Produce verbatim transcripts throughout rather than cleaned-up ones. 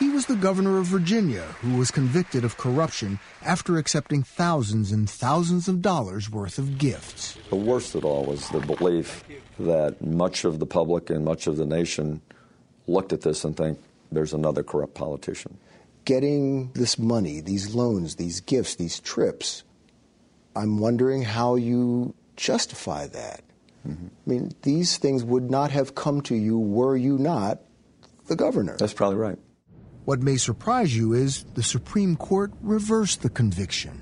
He was the governor of Virginia, who was convicted of corruption after accepting thousands and thousands of dollars worth of gifts. The worst of it all was the belief that much of the public and much of the nation looked at this and think, there's another corrupt politician. Getting this money, these loans, these gifts, these trips, I'm wondering how you justify that. Mm-hmm. I mean, these things would not have come to you were you not the governor. That's probably right. What may surprise you is the Supreme Court reversed the conviction.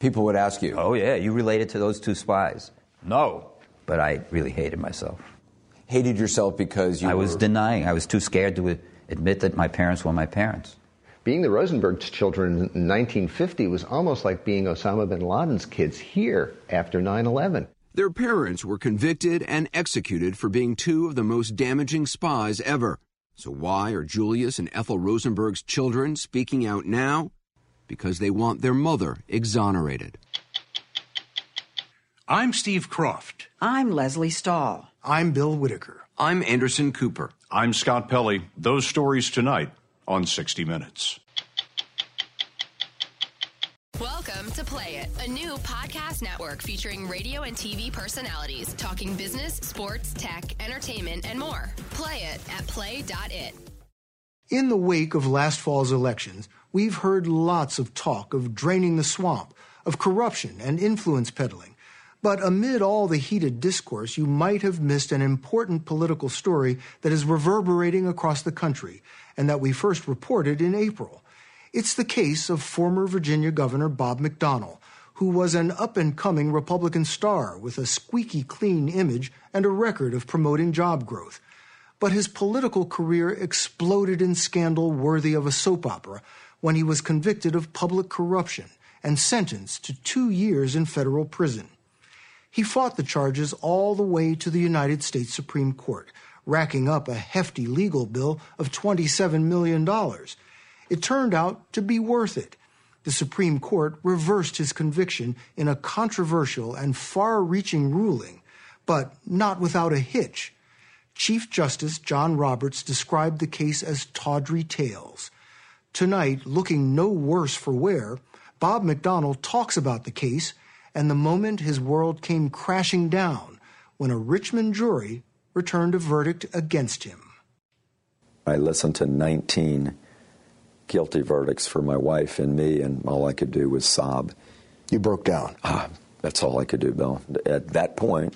People would ask you, oh, yeah, you related to those two spies. No. But I really hated myself. Hated yourself because you I were... was denying. I was too scared to admit that my parents were my parents. Being the Rosenberg children in nineteen fifty was almost like being Osama bin Laden's kids here after nine eleven. Their parents were convicted and executed for being two of the most damaging spies ever. So why are Julius and Ethel Rosenberg's children speaking out now? Because they want their mother exonerated. I'm Steve Croft. I'm Leslie Stahl. I'm Bill Whitaker. I'm Anderson Cooper. I'm Scott Pelley. Those stories tonight on sixty minutes. Welcome to Play It, a new podcast network featuring radio and T V personalities talking business, sports, tech, entertainment, and more. Play it at play dot it. In the wake of last fall's elections, we've heard lots of talk of draining the swamp, of corruption and influence peddling. But amid all the heated discourse, you might have missed an important political story that is reverberating across the country and that we first reported in April. It's the case of former Virginia Governor Bob McDonnell, who was an up-and-coming Republican star with a squeaky clean image and a record of promoting job growth. But his political career exploded in scandal worthy of a soap opera when he was convicted of public corruption and sentenced to two years in federal prison. He fought the charges all the way to the United States Supreme Court, racking up a hefty legal bill of twenty-seven million dollars. It turned out to be worth it. The Supreme Court reversed his conviction in a controversial and far-reaching ruling, but not without a hitch. Chief Justice John Roberts described the case as tawdry tales. Tonight, looking no worse for wear, Bob McDonnell talks about the case and the moment his world came crashing down when a Richmond jury returned a verdict against him. I listened to nineteen guilty verdicts for my wife and me, and all I could do was sob. You broke down. Ah, that's all I could do, Bill. At that point,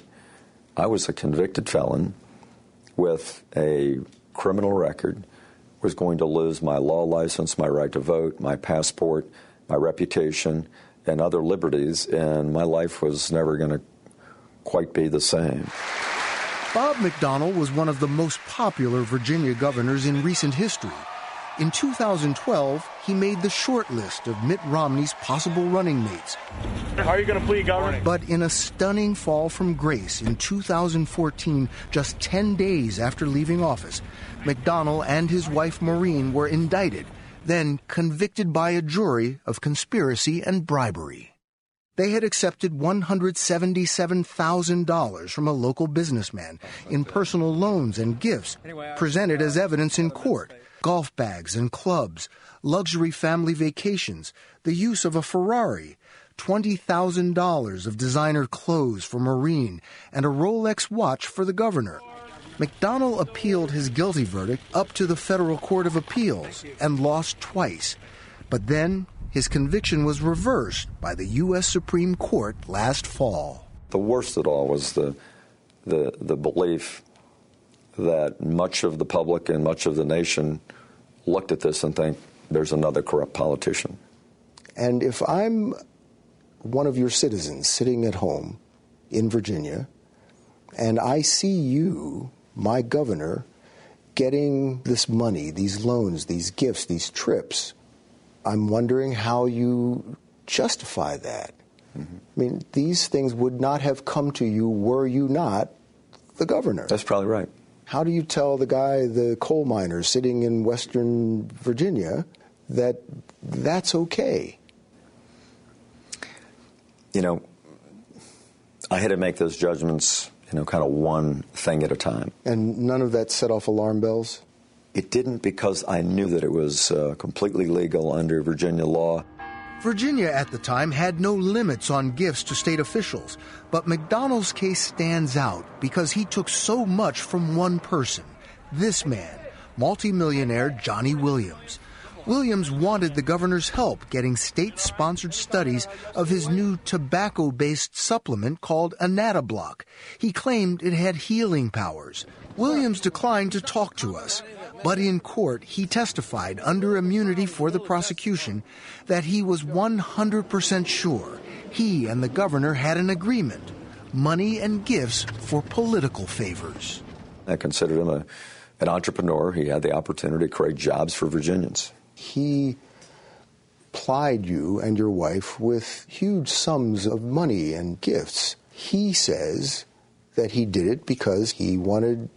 I was a convicted felon with a criminal record, was going to lose my law license, my right to vote, my passport, my reputation, and other liberties, and my life was never going to quite be the same. Bob McDonnell was one of the most popular Virginia governors in recent history. In two thousand twelve, he made the short list of Mitt Romney's possible running mates. How are you going to plead, Governor? But in a stunning fall from grace in two thousand fourteen, just ten days after leaving office, McDonnell and his wife Maureen were indicted, then convicted by a jury of conspiracy and bribery. They had accepted one hundred seventy-seven thousand dollars from a local businessman in personal loans and gifts presented as evidence in court, golf bags and clubs, luxury family vacations, the use of a Ferrari, twenty thousand dollars of designer clothes for Maureen, and a Rolex watch for the governor. McDonnell appealed his guilty verdict up to the Federal Court of Appeals and lost twice. But then his conviction was reversed by the U S Supreme Court last fall. The worst of it all was the, the, the belief that much of the public and much of the nation looked at this and think, there's another corrupt politician. And if I'm one of your citizens sitting at home in Virginia, and I see you, my governor, getting this money, these loans, these gifts, these trips, I'm wondering how you justify that. Mm-hmm. I mean, these things would not have come to you were you not the governor. That's probably right. How do you tell the guy, the coal miner sitting in Western Virginia, that that's okay? You know, I had to make those judgments, you know, kind of one thing at a time. And none of that set off alarm bells? It didn't, because I knew that it was uh, completely legal under Virginia law. Virginia at the time had no limits on gifts to state officials, but McDonnell's case stands out because he took so much from one person, this man, multimillionaire Johnny Williams. Williams wanted the governor's help getting state-sponsored studies of his new tobacco-based supplement called Anatabloc. He claimed it had healing powers. Williams declined to talk to us, but in court he testified under immunity for the prosecution that he was one hundred percent sure he and the governor had an agreement, money and gifts for political favors. I considered him a, an entrepreneur. He had the opportunity to create jobs for Virginians. He plied you and your wife with huge sums of money and gifts. He says that he did it because he wanted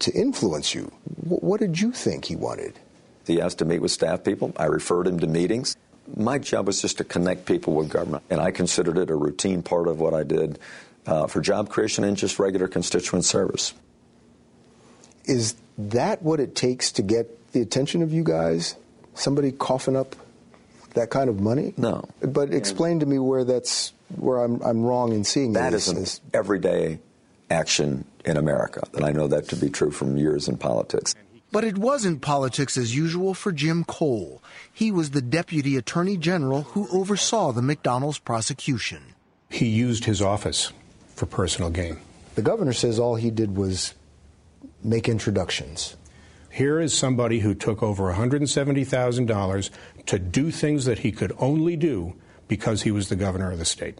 to influence you. W- what did you think he wanted? He asked to meet with staff people. I referred him to meetings. My job was just to connect people with government, and I considered it a routine part of what I did uh, for job creation and just regular constituent service. Is that what it takes to get the attention of you guys? Somebody coughing up that kind of money? No. But explain to me where that's where I'm I'm wrong in seeing that. That is an everyday action in America, and I know that to be true from years in politics. But it wasn't politics as usual for Jim Cole. He was the deputy attorney general who oversaw the McDonnell's prosecution. He used his office for personal gain. The governor says all he did was make introductions. Here is somebody who took over one hundred seventy thousand dollars to do things that he could only do because he was the governor of the state.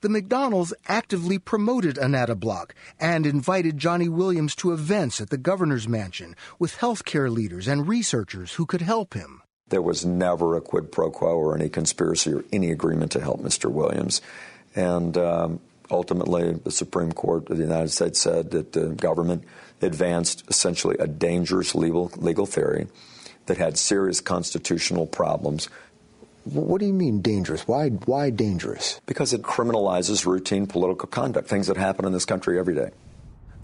The McDonnells actively promoted Anatabloc and invited Johnny Williams to events at the governor's mansion with health care leaders and researchers who could help him. There was never a quid pro quo or any conspiracy or any agreement to help Mister Williams. And um, ultimately, the Supreme Court of the United States said that the government advanced essentially a dangerous legal, legal theory that had serious constitutional problems. What do you mean dangerous? Why why dangerous? Because it criminalizes routine political conduct, things that happen in this country every day.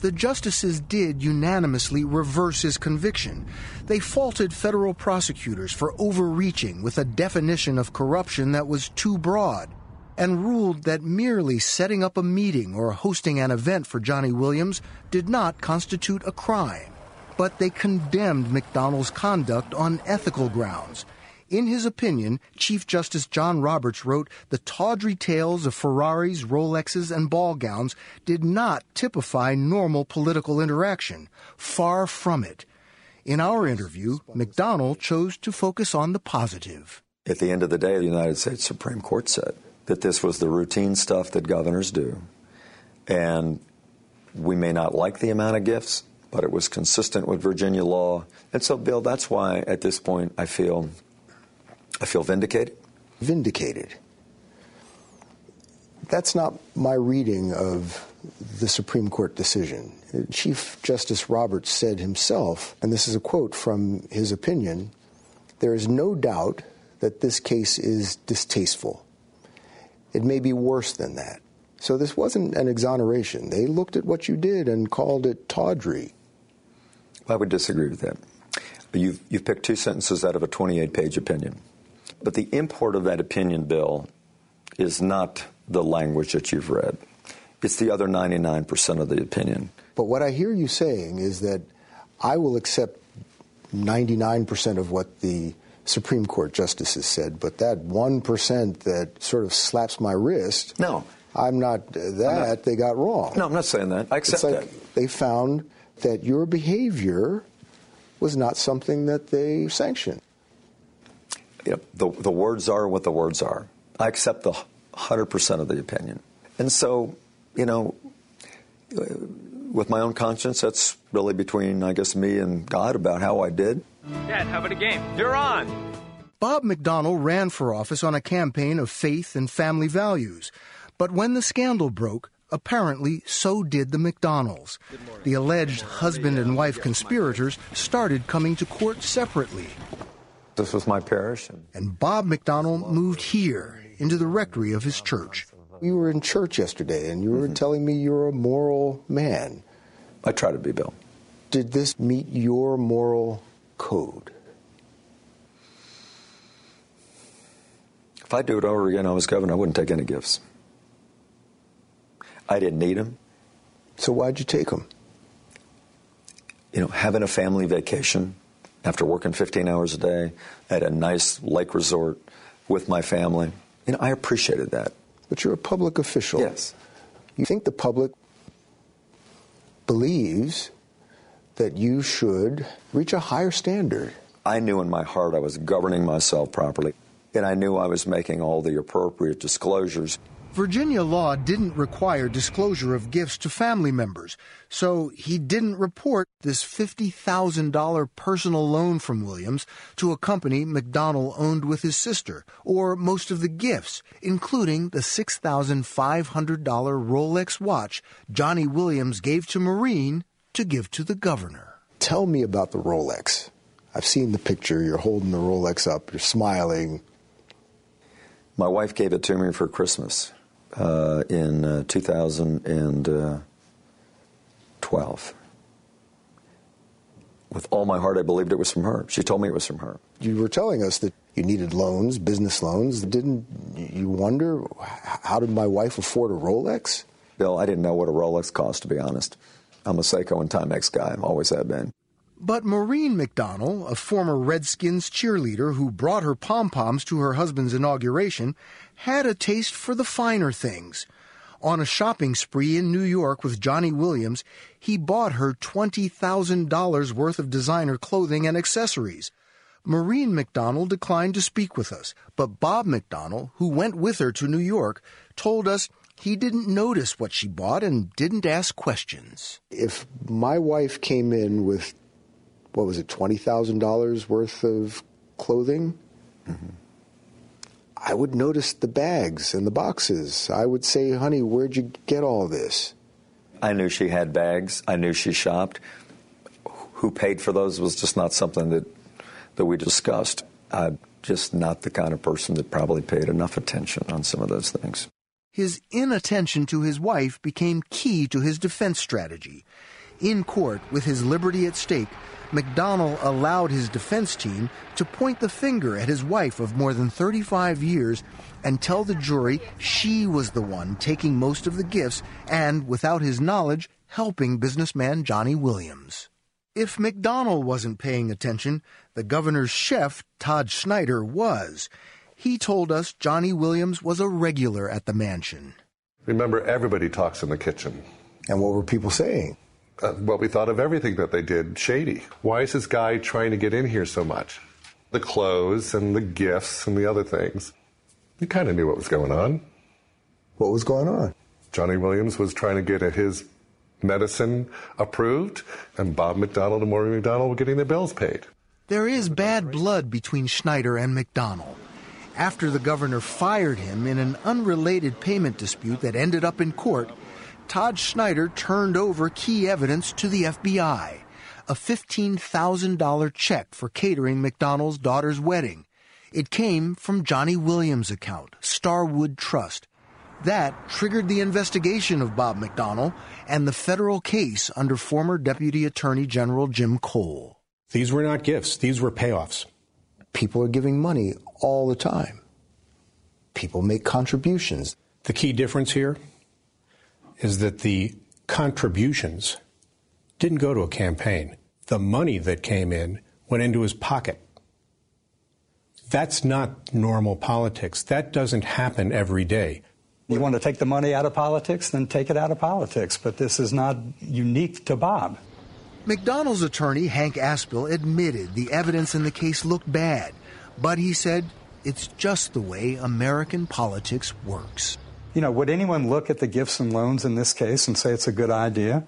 The justices did unanimously reverse his conviction. They faulted federal prosecutors for overreaching with a definition of corruption that was too broad, and ruled that merely setting up a meeting or hosting an event for Johnny Williams did not constitute a crime. But they condemned McDonnell's conduct on ethical grounds. In his opinion, Chief Justice John Roberts wrote, "The tawdry tales of Ferraris, Rolexes, and ball gowns did not typify normal political interaction. Far from it." In our interview, McDonnell chose to focus on the positive. At the end of the day, the United States Supreme Court said that this was the routine stuff that governors do. And we may not like the amount of gifts, but it was consistent with Virginia law. And so, Bill, that's why at this point I feel I feel vindicated. Vindicated. That's not my reading of the Supreme Court decision. Chief Justice Roberts said himself, and this is a quote from his opinion, "There is no doubt that this case is distasteful. It may be worse than that." So this wasn't an exoneration. They looked at what you did and called it tawdry. I would disagree with that. You've, you've picked two sentences out of a twenty-eight page opinion. But the import of that opinion, Bill, is not the language that you've read. It's the other ninety-nine percent of the opinion. But what I hear you saying is that I will accept ninety-nine percent of what the Supreme Court justices said, but that one percent that sort of slaps my wrist, no, I'm not that, I'm not, they got wrong. No, I'm not saying that. I accept it's like that. They found that your behavior was not something that they sanctioned. You know, the, the words are what the words are. I accept the one hundred percent of the opinion. And so, you know, with my own conscience, that's really between, I guess, me and God about how I did. Dad, how about a game? You're on! Bob McDonnell ran for office on a campaign of faith and family values. But when the scandal broke, apparently so did the McDonnells. The alleged husband and wife conspirators started coming to court separately. This was my parish. And Bob McDonnell moved here, into the rectory of his church. You were in church yesterday, and you were mm-hmm. telling me you're a moral man. I try to be, Bill. Did this meet your moral code. If I do it over again, I was governor, I wouldn't take any gifts. I didn't need them. So why'd you take them? You know, having a family vacation after working fifteen hours a day at a nice lake resort with my family. You know, I appreciated that. But you're a public official. Yes. You think the public believes that you should reach a higher standard. I knew in my heart I was governing myself properly, and I knew I was making all the appropriate disclosures. Virginia law didn't require disclosure of gifts to family members, so he didn't report this fifty thousand dollars personal loan from Williams to a company McDonnell owned with his sister, or most of the gifts, including the six thousand five hundred dollars Rolex watch Johnny Williams gave to Maureen to give to the governor. Tell me about the Rolex. I've seen the picture. You're holding the Rolex up. You're smiling. My wife gave it to me for Christmas. Uh, in uh, two thousand twelve. With all my heart, I believed it was from her. She told me it was from her. You were telling us that you needed loans, business loans. Didn't you wonder, how did my wife afford a Rolex? Bill, I didn't know what a Rolex cost, to be honest. I'm a Seiko and Timex guy. I always have been. But Maureen McDonnell, a former Redskins cheerleader who brought her pom-poms to her husband's inauguration, had a taste for the finer things. On a shopping spree in New York with Johnny Williams, he bought her twenty thousand dollars worth of designer clothing and accessories. Maureen McDonnell declined to speak with us, but Bob McDonnell, who went with her to New York, told us he didn't notice what she bought and didn't ask questions. If my wife came in with, what was it, twenty thousand dollars worth of clothing? Mm-hmm. I would notice the bags and the boxes. I would say, honey, where'd you get all this? I knew she had bags. I knew she shopped. Who paid for those was just not something that, that we discussed. I'm just not the kind of person that probably paid enough attention on some of those things. His inattention to his wife became key to his defense strategy. In court, with his liberty at stake, McDonnell allowed his defense team to point the finger at his wife of more than thirty-five years and tell the jury she was the one taking most of the gifts and, without his knowledge, helping businessman Johnny Williams. If McDonnell wasn't paying attention, the governor's chef, Todd Schneider, was. He told us Johnny Williams was a regular at the mansion. Remember, everybody talks in the kitchen. And what were people saying? Uh, what we thought of everything that they did shady. Why is this guy trying to get in here so much? The clothes and the gifts and the other things. You kind of knew what was going on. What was going on? Johnny Williams was trying to get his medicine approved, and Bob McDonnell and Maureen McDonnell were getting their bills paid. There is bad blood between Schneider and McDonnell. After the governor fired him in an unrelated payment dispute that ended up in court, Todd Schneider turned over key evidence to the F B I, a fifteen thousand dollars check for catering McDonnell's daughter's wedding. It came from Johnny Williams' account, Starwood Trust. That triggered the investigation of Bob McDonnell and the federal case under former Deputy Attorney General Jim Cole. These were not gifts. These were payoffs. People are giving money all the time. People make contributions. The key difference here is that the contributions didn't go to a campaign. The money that came in went into his pocket. That's not normal politics. That doesn't happen every day. You want to take the money out of politics, then take it out of politics. But this is not unique to Bob. McDonnell's attorney, Hank Asbill, admitted the evidence in the case looked bad. But he said, it's just the way American politics works. You know, would anyone look at the gifts and loans in this case and say it's a good idea?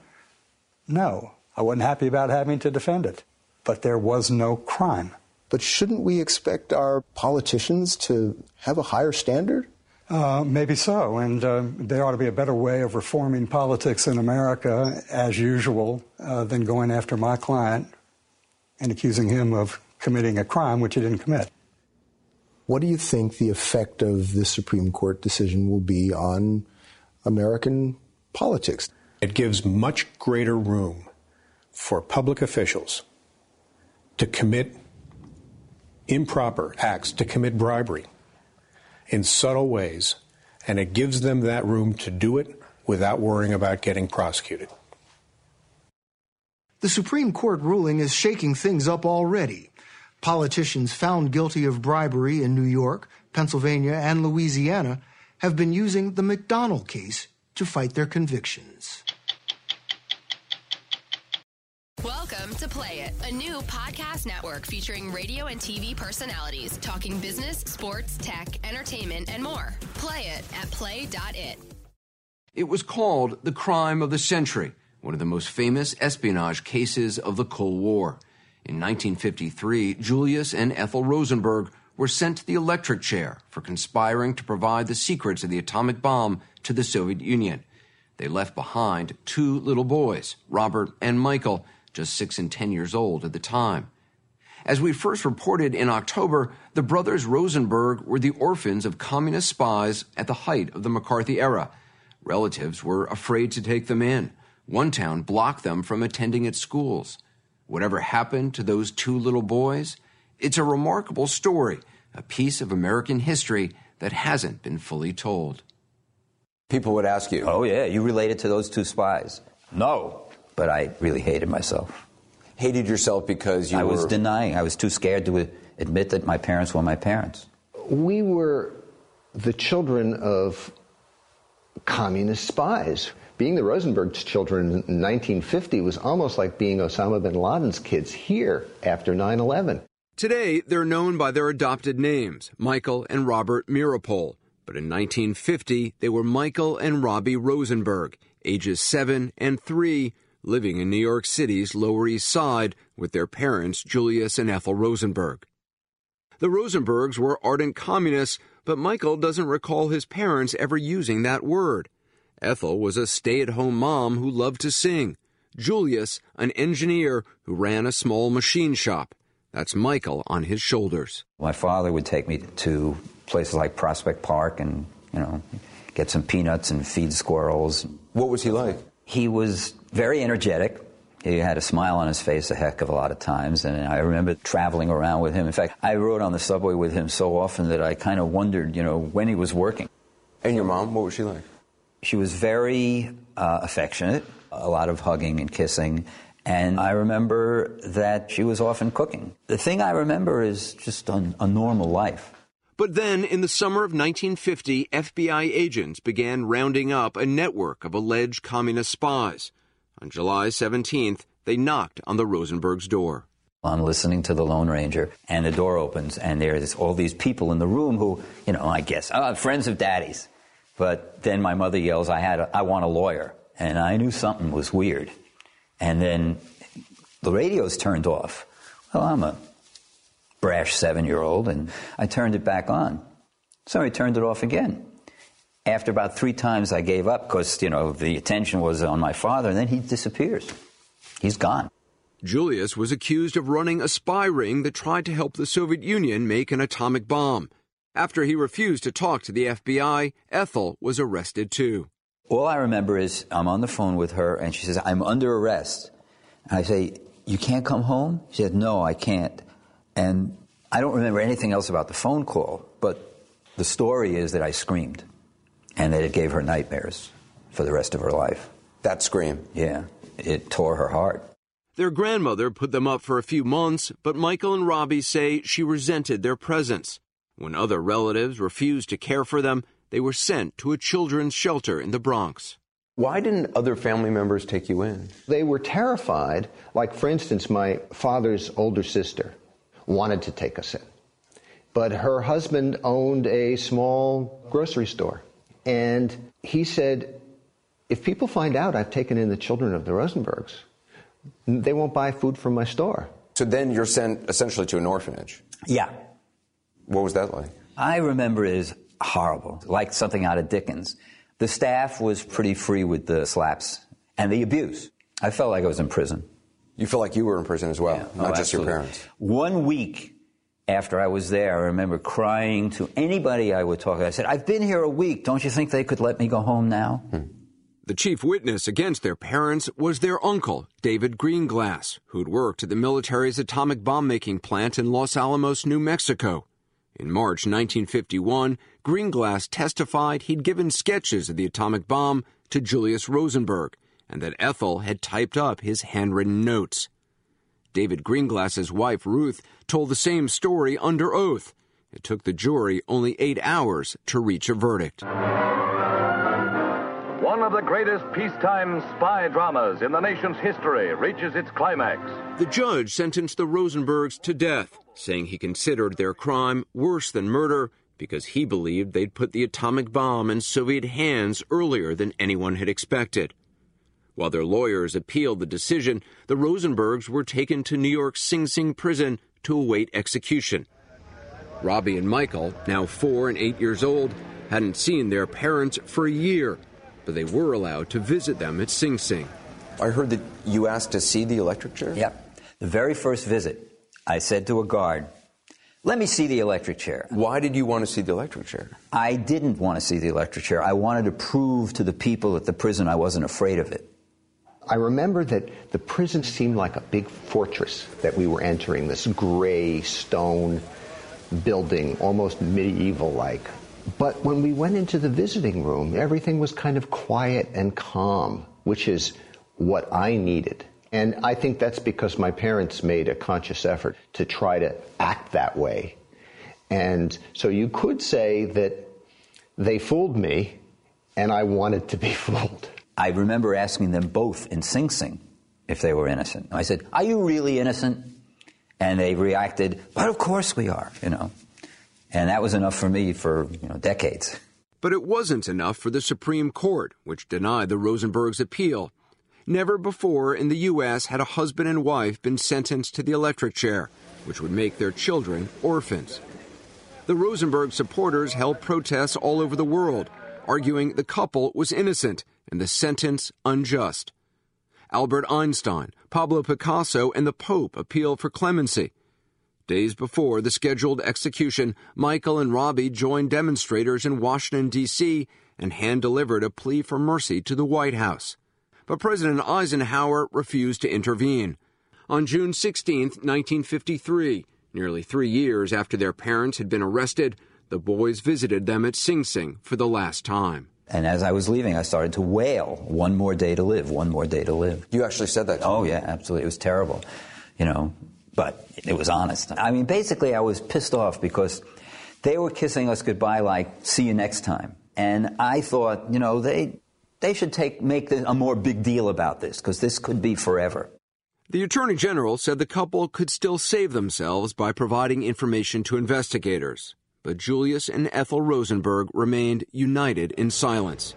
No, I wasn't happy about having to defend it. But there was no crime. But shouldn't we expect our politicians to have a higher standard? Uh, maybe so, and uh, there ought to be a better way of reforming politics in America, as usual, uh, than going after my client and accusing him of committing a crime which he didn't commit. What do you think the effect of this Supreme Court decision will be on American politics? It gives much greater room for public officials to commit improper acts, to commit bribery in subtle ways, and it gives them that room to do it without worrying about getting prosecuted. The Supreme Court ruling is shaking things up already. Politicians found guilty of bribery in New York, Pennsylvania, and Louisiana have been using the McDonnell case to fight their convictions. Welcome to Play It, a new podcast network featuring radio and T V personalities talking business, sports, tech, entertainment, and more. Play it at play dot it. It was called the crime of the century, one of the most famous espionage cases of the Cold War. In nineteen fifty-three, Julius and Ethel Rosenberg were sent to the electric chair for conspiring to provide the secrets of the atomic bomb to the Soviet Union. They left behind two little boys, Robert and Michael, just six and ten years old at the time. As we first reported in October, the brothers Rosenberg were the orphans of communist spies at the height of the McCarthy era. Relatives were afraid to take them in. One town blocked them from attending its schools. Whatever happened to those two little boys? It's a remarkable story, a piece of American history that hasn't been fully told. People would ask you, oh yeah, you related to those two spies? No. But I really hated myself. Hated yourself because you I were... I was denying. I was too scared to admit that my parents were my parents. We were the children of communist spies. Being the Rosenberg children in nineteen fifty was almost like being Osama bin Laden's kids here after nine eleven. Today, they're known by their adopted names, Michael and Robert Meeropol. But in nineteen fifty, they were Michael and Robbie Rosenberg, ages seven and three, living in New York City's Lower East Side with their parents, Julius and Ethel Rosenberg. The Rosenbergs were ardent communists, but Michael doesn't recall his parents ever using that word. Ethel was a stay-at-home mom who loved to sing. Julius, an engineer who ran a small machine shop. That's Michael on his shoulders. My father would take me to places like Prospect Park and, you know, get some peanuts and feed squirrels. What was he like? He was very energetic. He had a smile on his face a heck of a lot of times, and I remember traveling around with him. In fact, I rode on the subway with him so often that I kind of wondered, you know, when he was working. And your mom, what was she like? She was very uh, affectionate, a lot of hugging and kissing, and I remember that she was often cooking. The thing I remember is just a, a normal life. But then, in the summer of nineteen fifty, F B I agents began rounding up a network of alleged communist spies. On July seventeenth, they knocked on the Rosenbergs' door. I'm listening to the Lone Ranger, and the door opens, and there's all these people in the room who, you know, I guess, oh, friends of Daddy's. But then my mother yells, I had, a, I want a lawyer. And I knew something was weird. And then the radio's turned off. Well, I'm a brash seven-year-old, and I turned it back on. So I turned it off again. After about three times, I gave up because, you know, the attention was on my father, and then he disappears. He's gone. Julius was accused of running a spy ring that tried to help the Soviet Union make an atomic bomb. After he refused to talk to the F B I, Ethel was arrested too. All I remember is I'm on the phone with her, and she says, I'm under arrest. And I say, you can't come home? She says, no, I can't. And I don't remember anything else about the phone call, but the story is that I screamed and that it gave her nightmares for the rest of her life. That scream? Yeah. It tore her heart. Their grandmother put them up for a few months, but Michael and Robbie say she resented their presence. When other relatives refused to care for them, they were sent to a children's shelter in the Bronx. Why didn't other family members take you in? They were terrified. Like, for instance, my father's older sister wanted to take us in. But her husband owned a small grocery store. And he said, if people find out I've taken in the children of the Rosenbergs, they won't buy food from my store. So then you're sent essentially to an orphanage. Yeah. What was that like? I remember it as horrible, like something out of Dickens. The staff was pretty free with the slaps and the abuse. I felt like I was in prison. You felt like you were in prison as well, yeah, not oh, just absolutely. Your parents. One week after I was there, I remember crying to anybody I would talk to. I said, I've been here a week. Don't you think they could let me go home now? Hmm. The chief witness against their parents was their uncle, David Greenglass, who'd worked at the military's atomic bomb-making plant in Los Alamos, New Mexico. In March nineteen fifty-one, Greenglass testified he'd given sketches of the atomic bomb to Julius Rosenberg, and that Ethel had typed up his handwritten notes. David Greenglass's wife, Ruth, told the same story under oath. It took the jury only eight hours to reach a verdict. One of the greatest peacetime spy dramas in the nation's history reaches its climax. The judge sentenced the Rosenbergs to death, saying he considered their crime worse than murder because he believed they'd put the atomic bomb in Soviet hands earlier than anyone had expected. While their lawyers appealed the decision, the Rosenbergs were taken to New York's Sing Sing prison to await execution. Robbie and Michael, now four and eight years old, hadn't seen their parents for a year, but they were allowed to visit them at Sing Sing. I heard that you asked to see the electric chair? Yep. The very first visit, I said to a guard, "Let me see the electric chair." Why did you want to see the electric chair? I didn't want to see the electric chair. I wanted to prove to the people at the prison I wasn't afraid of it. I remember that the prison seemed like a big fortress that we were entering, this gray stone building, almost medieval-like. But when we went into the visiting room, everything was kind of quiet and calm, which is what I needed. And I think that's because my parents made a conscious effort to try to act that way. And so you could say that they fooled me, and I wanted to be fooled. I remember asking them both in Sing Sing if they were innocent. I said, "Are you really innocent?" And they reacted, "But of course we are," you know. And that was enough for me for, you know, decades. But it wasn't enough for the Supreme Court, which denied the Rosenbergs' appeal. Never before in the U S had a husband and wife been sentenced to the electric chair, which would make their children orphans. The Rosenberg supporters held protests all over the world, arguing the couple was innocent and the sentence unjust. Albert Einstein, Pablo Picasso, and the Pope appealed for clemency. Days before the scheduled execution, Michael and Robbie joined demonstrators in Washington, D C, and hand-delivered a plea for mercy to the White House. But President Eisenhower refused to intervene. On June sixteenth, nineteen fifty-three, nearly three years after their parents had been arrested, the boys visited them at Sing Sing for the last time. And as I was leaving, I started to wail, "One more day to live, one more day to live." You actually said that to me? Oh, yeah, absolutely. It was terrible, you know, but it was honest. I mean, basically, I was pissed off because they were kissing us goodbye like, "See you next time." And I thought, you know, they they should take make this a more big deal about this, because this could be forever. The Attorney General said the couple could still save themselves by providing information to investigators. But Julius and Ethel Rosenberg remained united in silence.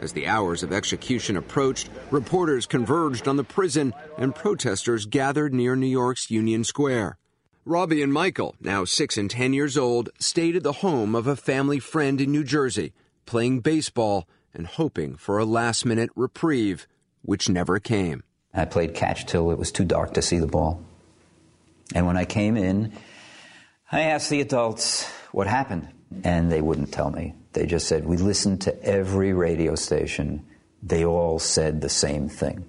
As the hours of execution approached, reporters converged on the prison and protesters gathered near New York's Union Square. Robbie and Michael, now six and ten years old, stayed at the home of a family friend in New Jersey, playing baseball and hoping for a last-minute reprieve, which never came. I played catch till it was too dark to see the ball. And when I came in, I asked the adults what happened, and they wouldn't tell me. They just said, "We listened to every radio station. They all said the same thing."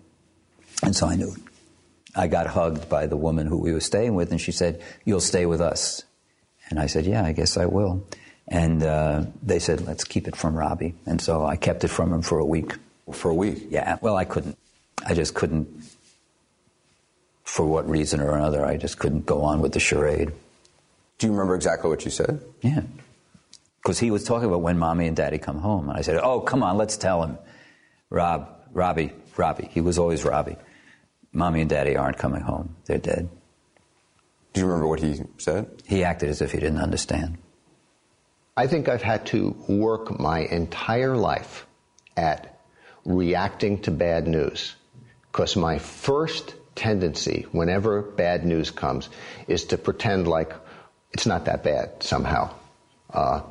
And so I knew it. I got hugged by the woman who we were staying with, and she said, "You'll stay with us." And I said, "Yeah, I guess I will." And uh, they said, "Let's keep it from Robbie." And so I kept it from him for a week. For a week? Yeah. Well, I couldn't. I just couldn't. For what reason or another, I just couldn't go on with the charade. Do you remember exactly what you said? Yeah. Because he was talking about when Mommy and Daddy come home. And I said, "Oh, come on, let's tell him. Rob, Robbie, Robbie." He was always Robbie. "Mommy and Daddy aren't coming home. They're dead." Do you remember what he said? He acted as if he didn't understand. I think I've had to work my entire life at reacting to bad news. Because my first tendency, whenever bad news comes, is to pretend like it's not that bad somehow. Uh,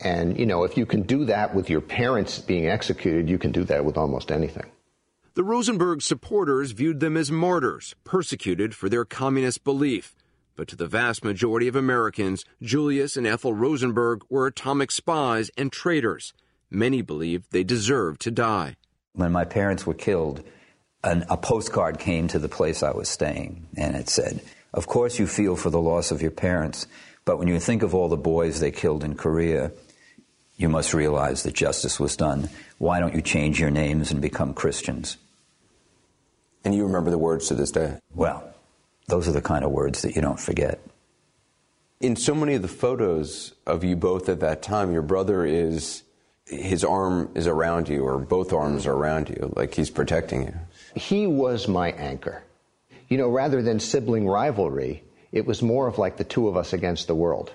and, you know, if you can do that with your parents being executed, you can do that with almost anything. The Rosenberg supporters viewed them as martyrs, persecuted for their communist belief. But to the vast majority of Americans, Julius and Ethel Rosenberg were atomic spies and traitors. Many believed they deserved to die. When my parents were killed, an, a postcard came to the place I was staying, and it said, "Of course you feel for the loss of your parents, but when you think of all the boys they killed in Korea, you must realize that justice was done. Why don't you change your names and become Christians?" And you remember the words to this day? Well, those are the kind of words that you don't forget. In so many of the photos of you both at that time, your brother is, his arm is around you, or both arms are around you, like he's protecting you. He was my anchor. You know, rather than sibling rivalry, it was more of like the two of us against the world.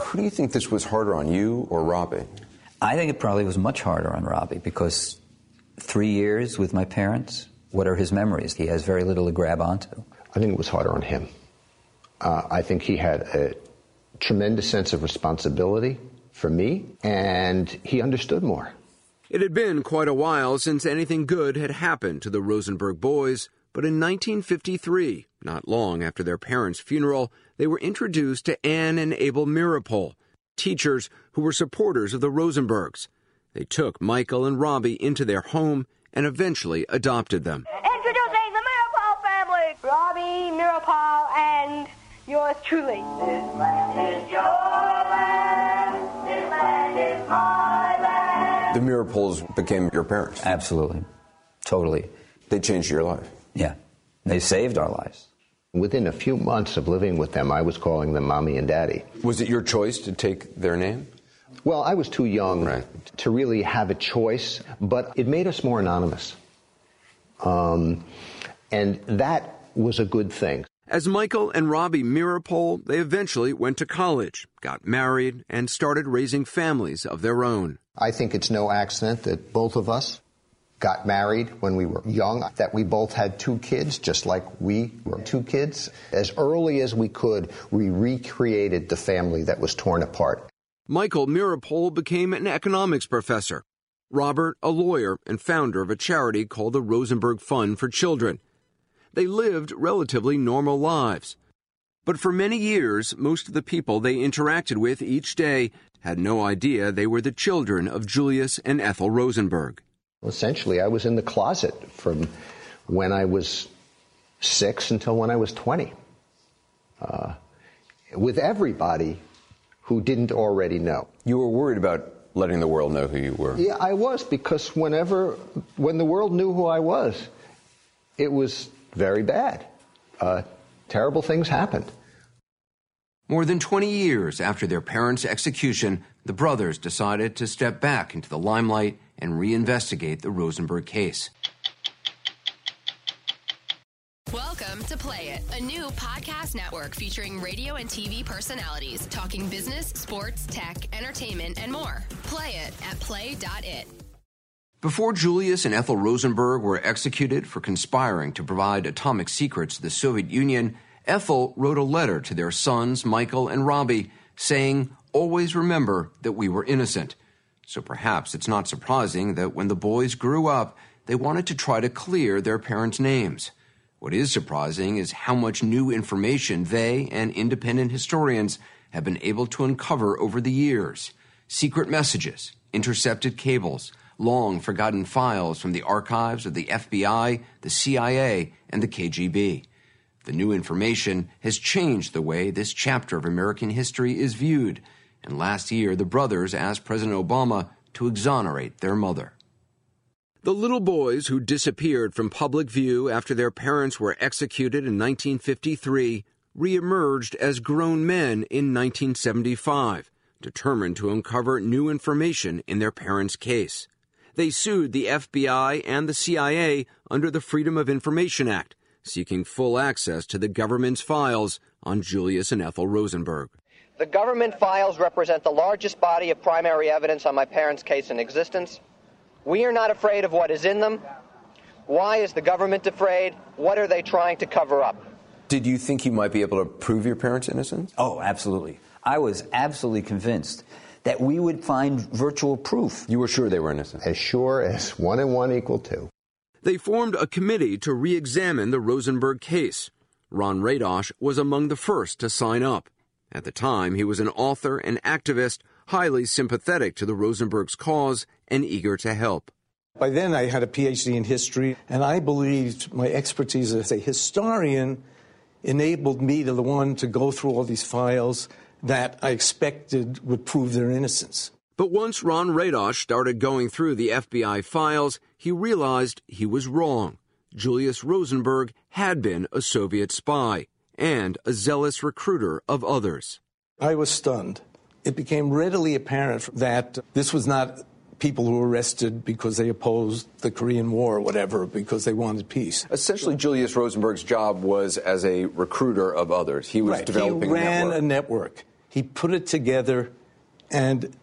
Who do you think this was harder on, you or Robbie? I think it probably was much harder on Robbie, because three years with my parents, what are his memories? He has very little to grab onto. I think it was harder on him. Uh, I think he had a tremendous sense of responsibility for me, and he understood more. It had been quite a while since anything good had happened to the Rosenberg boys, but in nineteen fifty-three, not long after their parents' funeral, they were introduced to Anne and Abel Meeropol, teachers who were supporters of the Rosenbergs. They took Michael and Robbie into their home and eventually adopted them. Introducing the Meeropol family, Robbie Meeropol and yours truly. This land is your land. This land is my land. The Meeropols became your parents. Absolutely. Totally. They changed your life. Yeah. They saved our lives. Within a few months of living with them, I was calling them Mommy and Daddy. Was it your choice to take their name? Well, I was too young right. to really have a choice, but it made us more anonymous. Um, and that was a good thing. As Michael and Robbie Meeropol, they eventually went to college, got married, and started raising families of their own. I think it's no accident that both of us got married when we were young, that we both had two kids, just like we were two kids. As early as we could, we recreated the family that was torn apart. Michael Meeropol became an economics professor. Robert, a lawyer and founder of a charity called the Rosenberg Fund for Children. They lived relatively normal lives. But for many years, most of the people they interacted with each day had no idea they were the children of Julius and Ethel Rosenberg. Essentially, I was in the closet from when I was six until when I was twenty, uh, with everybody who didn't already know. You were worried about letting the world know who you were. Yeah, I was, because whenever, when the world knew who I was, it was very bad. Uh, terrible things happened. More than twenty years after their parents' execution, the brothers decided to step back into the limelight and reinvestigate the Rosenberg case. Welcome to Play It, a new podcast network featuring radio and T V personalities talking business, sports, tech, entertainment, and more. Play it at play dot it. Before Julius and Ethel Rosenberg were executed for conspiring to provide atomic secrets to the Soviet Union, Ethel wrote a letter to their sons, Michael and Robbie, saying, "Always remember that we were innocent." So perhaps it's not surprising that when the boys grew up, they wanted to try to clear their parents' names. What is surprising is how much new information they and independent historians have been able to uncover over the years. Secret messages, intercepted cables, long-forgotten files from the archives of the F B I, the C I A, and the K G B. The new information has changed the way this chapter of American history is viewed. And last year, the brothers asked President Obama to exonerate their mother. The little boys who disappeared from public view after their parents were executed in nineteen fifty-three reemerged as grown men in nineteen seventy-five, determined to uncover new information in their parents' case. They sued the F B I and the C I A under the Freedom of Information Act, seeking full access to the government's files on Julius and Ethel Rosenberg. The government files represent the largest body of primary evidence on my parents' case in existence. We are not afraid of what is in them. Why is the government afraid? What are they trying to cover up? Did you think you might be able to prove your parents' innocence? Oh, absolutely. I was absolutely convinced that we would find virtual proof. You were sure they were innocent? As sure as one and one equal two. They formed a committee to re-examine the Rosenberg case. Ron Radosh was among the first to sign up. At the time, he was an author and activist, highly sympathetic to the Rosenbergs' cause and eager to help. By then, I had a P H D in history, and I believed my expertise as a historian enabled me to the one to go through all these files that I expected would prove their innocence. But once Ron Radosh started going through the F B I files, he realized he was wrong. Julius Rosenberg had been a Soviet spy and a zealous recruiter of others. I was stunned. It became readily apparent that this was not people who were arrested because they opposed the Korean War or whatever, because they wanted peace. Essentially, Julius Rosenberg's job was as a recruiter of others. He was right. developing a network. He ran a network. a network. He put it together and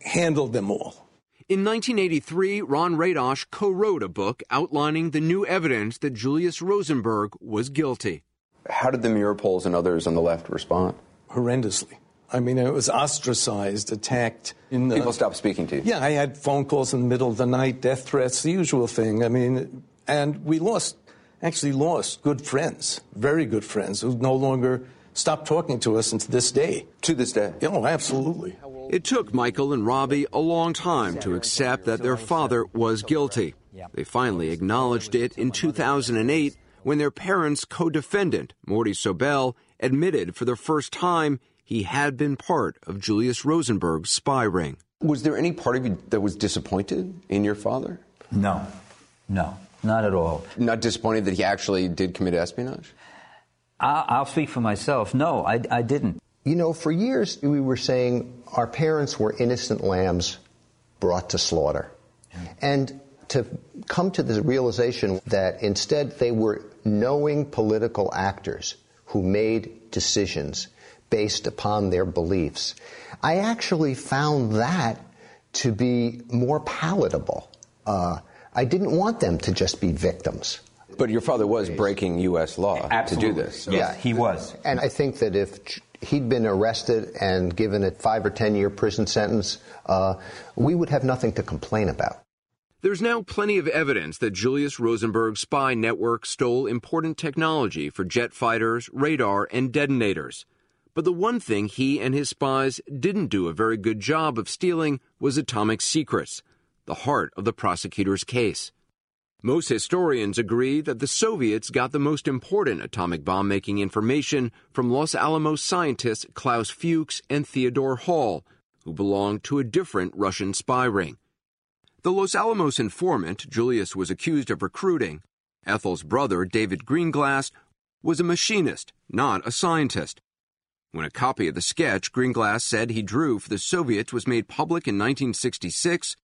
handled them all. In nineteen eighty-three, Ron Radosh co-wrote a book outlining the new evidence that Julius Rosenberg was guilty. How did the Meeropols and others on the left respond? Horrendously. I mean, it was ostracized, attacked. In the, People stopped speaking to you. Yeah, I had phone calls in the middle of the night, death threats, the usual thing. I mean, and we lost, actually lost good friends, very good friends, who no longer stopped talking to us until this day. To this day? Oh, absolutely. It took Michael and Robbie a long time to accept that their father was guilty. They finally acknowledged it in two thousand eight when their parents' co-defendant, Morty Sobell, admitted for the first time he had been part of Julius Rosenberg's spy ring. Was there any part of you that was disappointed in your father? No, no, not at all. Not disappointed that he actually did commit espionage? I, I'll speak for myself. No, I, I didn't. You know, for years we were saying our parents were innocent lambs brought to slaughter. And to come to the realization that instead they were knowing political actors who made decisions based upon their beliefs. I actually found that to be more palatable. Uh, I didn't want them to just be victims. But your father was breaking U S law Absolutely. to do this. Yeah, he was. And I think that if he'd been arrested and given a five or ten year prison sentence, uh, we would have nothing to complain about. There's now plenty of evidence that Julius Rosenberg's spy network stole important technology for jet fighters, radar, and detonators. But the one thing he and his spies didn't do a very good job of stealing was atomic secrets, the heart of the prosecutor's case. Most historians agree that the Soviets got the most important atomic bomb-making information from Los Alamos scientists Klaus Fuchs and Theodore Hall, who belonged to a different Russian spy ring. The Los Alamos informant Julius was accused of recruiting. Ethel's brother, David Greenglass, was a machinist, not a scientist. When a copy of the sketch Greenglass said he drew for the Soviets was made public in nineteen sixty-six,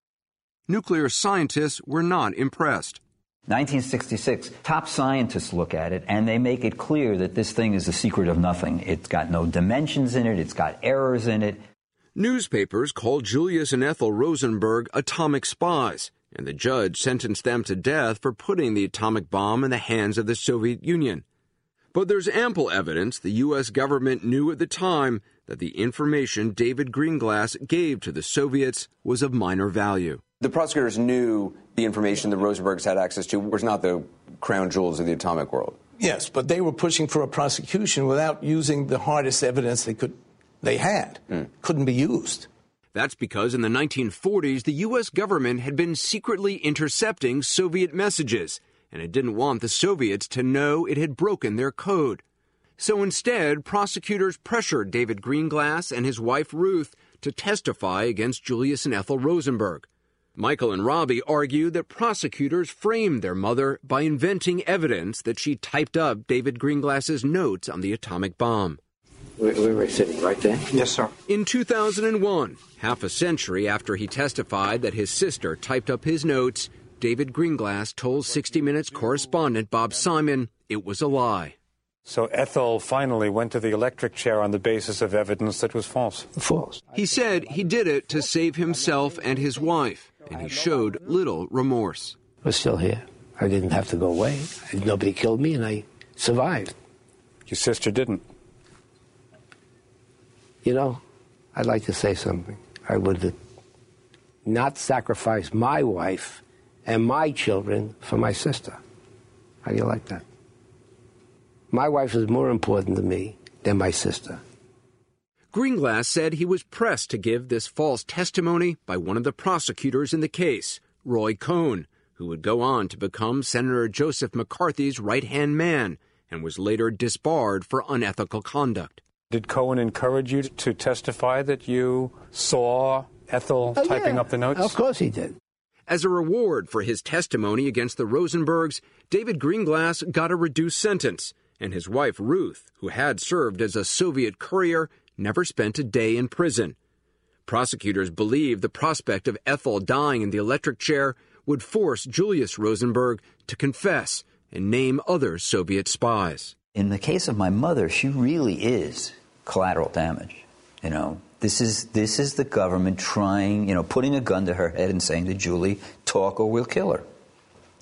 nuclear scientists were not impressed. nineteen sixty-six, top scientists look at it, and they make it clear that this thing is the secret of nothing. It's got no dimensions in it. It's got errors in it. Newspapers called Julius and Ethel Rosenberg atomic spies, and the judge sentenced them to death for putting the atomic bomb in the hands of the Soviet Union. But there's ample evidence the U S government knew at the time that the information David Greenglass gave to the Soviets was of minor value. The prosecutors knew the information the Rosenbergs had access to was not the crown jewels of the atomic world. Yes, but they were pushing for a prosecution without using the hardest evidence they could, they had. Mm. Couldn't be used. That's because in the nineteen forties, the U S government had been secretly intercepting Soviet messages, and it didn't want the Soviets to know it had broken their code. So instead, prosecutors pressured David Greenglass and his wife Ruth to testify against Julius and Ethel Rosenberg. Michael and Robbie argue that prosecutors framed their mother by inventing evidence that she typed up David Greenglass's notes on the atomic bomb. We, we were sitting right there? Yes, sir. In two thousand one, half a century after he testified that his sister typed up his notes, David Greenglass told sixty minutes correspondent Bob Simon it was a lie. So Ethel finally went to the electric chair on the basis of evidence that was false. False. He said he did it to save himself and his wife, and he showed little remorse. I was still here. I didn't have to go away. Nobody killed me, and I survived. Your sister didn't. You know, I'd like to say something. I would have not sacrificed my wife and my children for my sister. How do you like that? My wife is more important to me than my sister. Greenglass said he was pressed to give this false testimony by one of the prosecutors in the case, Roy Cohn, who would go on to become Senator Joseph McCarthy's right-hand man and was later disbarred for unethical conduct. Did Cohen encourage you to testify that you saw Ethel oh, typing yeah. up the notes? Of course he did. As a reward for his testimony against the Rosenbergs, David Greenglass got a reduced sentence, and his wife Ruth, who had served as a Soviet courier, never spent a day in prison. Prosecutors believed the prospect of Ethel dying in the electric chair would force Julius Rosenberg to confess and name other Soviet spies. In the case of my mother, she really is collateral damage, you know. This is this is the government trying, you know, putting a gun to her head and saying to Julie, talk or we'll kill her.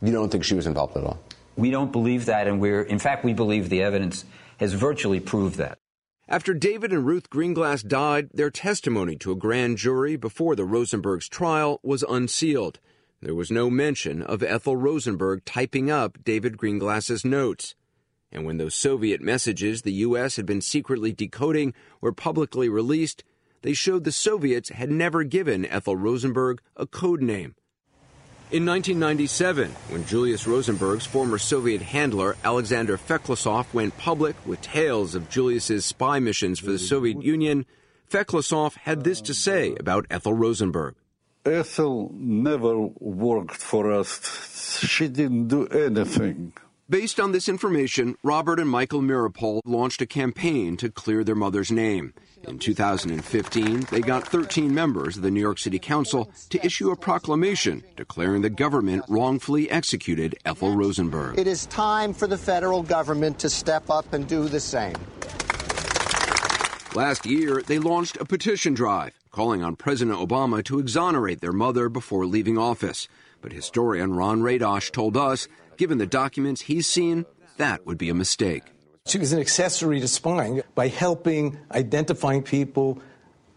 You don't think she was involved at all? We don't believe that, and we're, in fact, we believe the evidence has virtually proved that. After David and Ruth Greenglass died, their testimony to a grand jury before the Rosenbergs' trial was unsealed. There was no mention of Ethel Rosenberg typing up David Greenglass's notes. And when those Soviet messages the U S had been secretly decoding were publicly released, they showed the Soviets had never given Ethel Rosenberg a code name. In nineteen ninety-seven, when Julius Rosenberg's former Soviet handler Alexander Feklisov went public with tales of Julius's spy missions for the Soviet Union, Feklisov had this to say about Ethel Rosenberg. Ethel never worked for us. She didn't do anything. Based on this information, Robert and Michael Meeropol launched a campaign to clear their mother's name. In two thousand fifteen, they got thirteen members of the New York City Council to issue a proclamation declaring the government wrongfully executed Ethel Rosenberg. It is time for the federal government to step up and do the same. Last year, they launched a petition drive calling on President Obama to exonerate their mother before leaving office. But historian Ron Radosh told us, given the documents he's seen, that would be a mistake. She was an accessory to spying by helping, identifying people,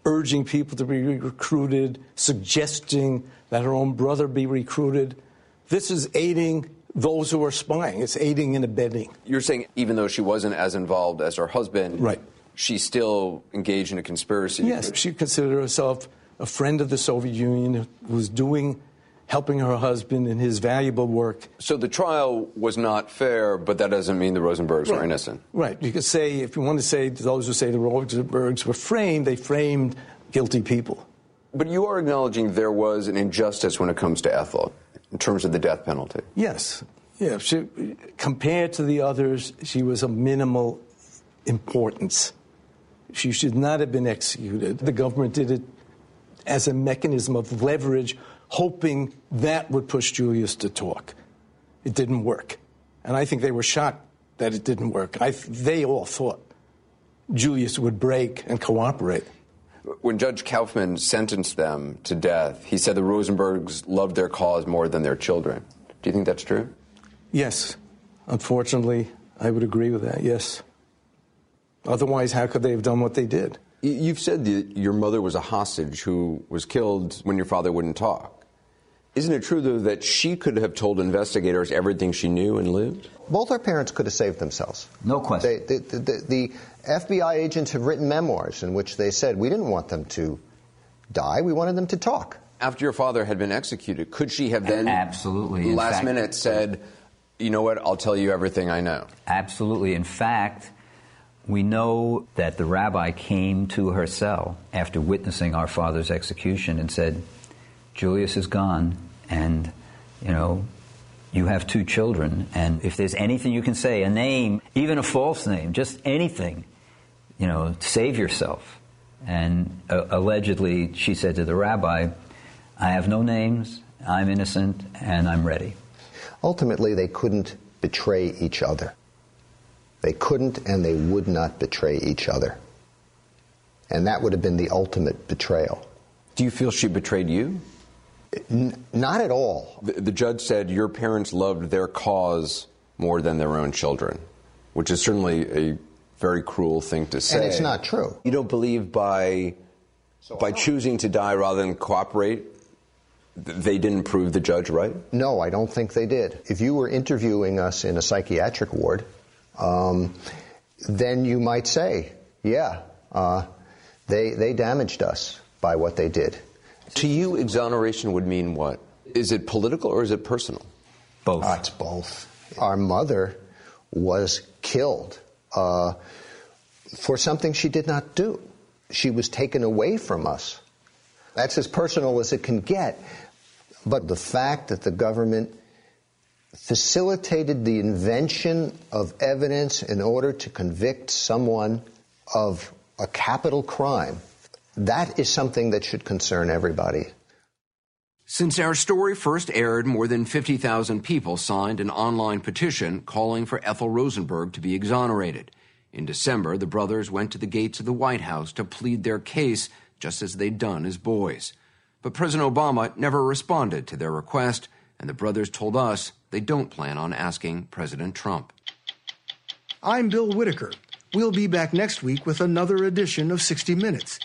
urging people to be recruited, suggesting that her own brother be recruited. This is aiding those who are spying. It's aiding and abetting. You're saying even though she wasn't as involved as her husband, right, she still engaged in a conspiracy? Yes, she considered herself a friend of the Soviet Union who was doing helping her husband in his valuable work. So the trial was not fair, but that doesn't mean the Rosenbergs right. were innocent. Right. You could say, if you want to say to those who say the Rosenbergs were framed, they framed guilty people. But you are acknowledging there was an injustice when it comes to Ethel, in terms of the death penalty. Yes. Yeah. She, compared to the others, she was of minimal importance. She should not have been executed. The government did it as a mechanism of leverage, hoping that would push Julius to talk. It didn't work. And I think they were shocked that it didn't work. I th- they all thought Julius would break and cooperate. When Judge Kaufman sentenced them to death, he said the Rosenbergs loved their cause more than their children. Do you think that's true? Yes. Unfortunately, I would agree with that, yes. Otherwise, how could they have done what they did? You've said that your mother was a hostage who was killed when your father wouldn't talk. Isn't it true, though, that she could have told investigators everything she knew and lived? Both our parents could have saved themselves. No question. They, the, the, the F B I agents have written memoirs in which they said we didn't want them to die, we wanted them to talk. After your father had been executed, could she have then absolutely, last fact, minute said, you know what, I'll tell you everything I know? Absolutely. In fact, we know that the rabbi came to her cell after witnessing our father's execution and said, Julius is gone. And, you know, you have two children, and if there's anything you can say, a name, even a false name, just anything, you know, save yourself. And uh, allegedly, she said to the rabbi, I have no names, I'm innocent, and I'm ready. Ultimately, they couldn't betray each other. They couldn't and they would not betray each other. And that would have been the ultimate betrayal. Do you feel she betrayed you? N- not at all. The, the judge said your parents loved their cause more than their own children, which is certainly a very cruel thing to say. And it's not true. You don't believe by, so by choosing to die rather than cooperate, they didn't prove the judge right? No, I don't think they did. If you were interviewing us in a psychiatric ward, um, then you might say, yeah, uh, they, they damaged us by what they did. To you, exoneration would mean what? Is it political or is it personal? Both. Oh, it's both. Our mother was killed uh, for something she did not do. She was taken away from us. That's as personal as it can get. But the fact that the government facilitated the invention of evidence in order to convict someone of a capital crime, that is something that should concern everybody. Since our story first aired, more than fifty thousand people signed an online petition calling for Ethel Rosenberg to be exonerated. In December, the brothers went to the gates of the White House to plead their case, just as they'd done as boys. But President Obama never responded to their request, and the brothers told us they don't plan on asking President Trump. I'm Bill Whitaker. We'll be back next week with another edition of sixty minutes.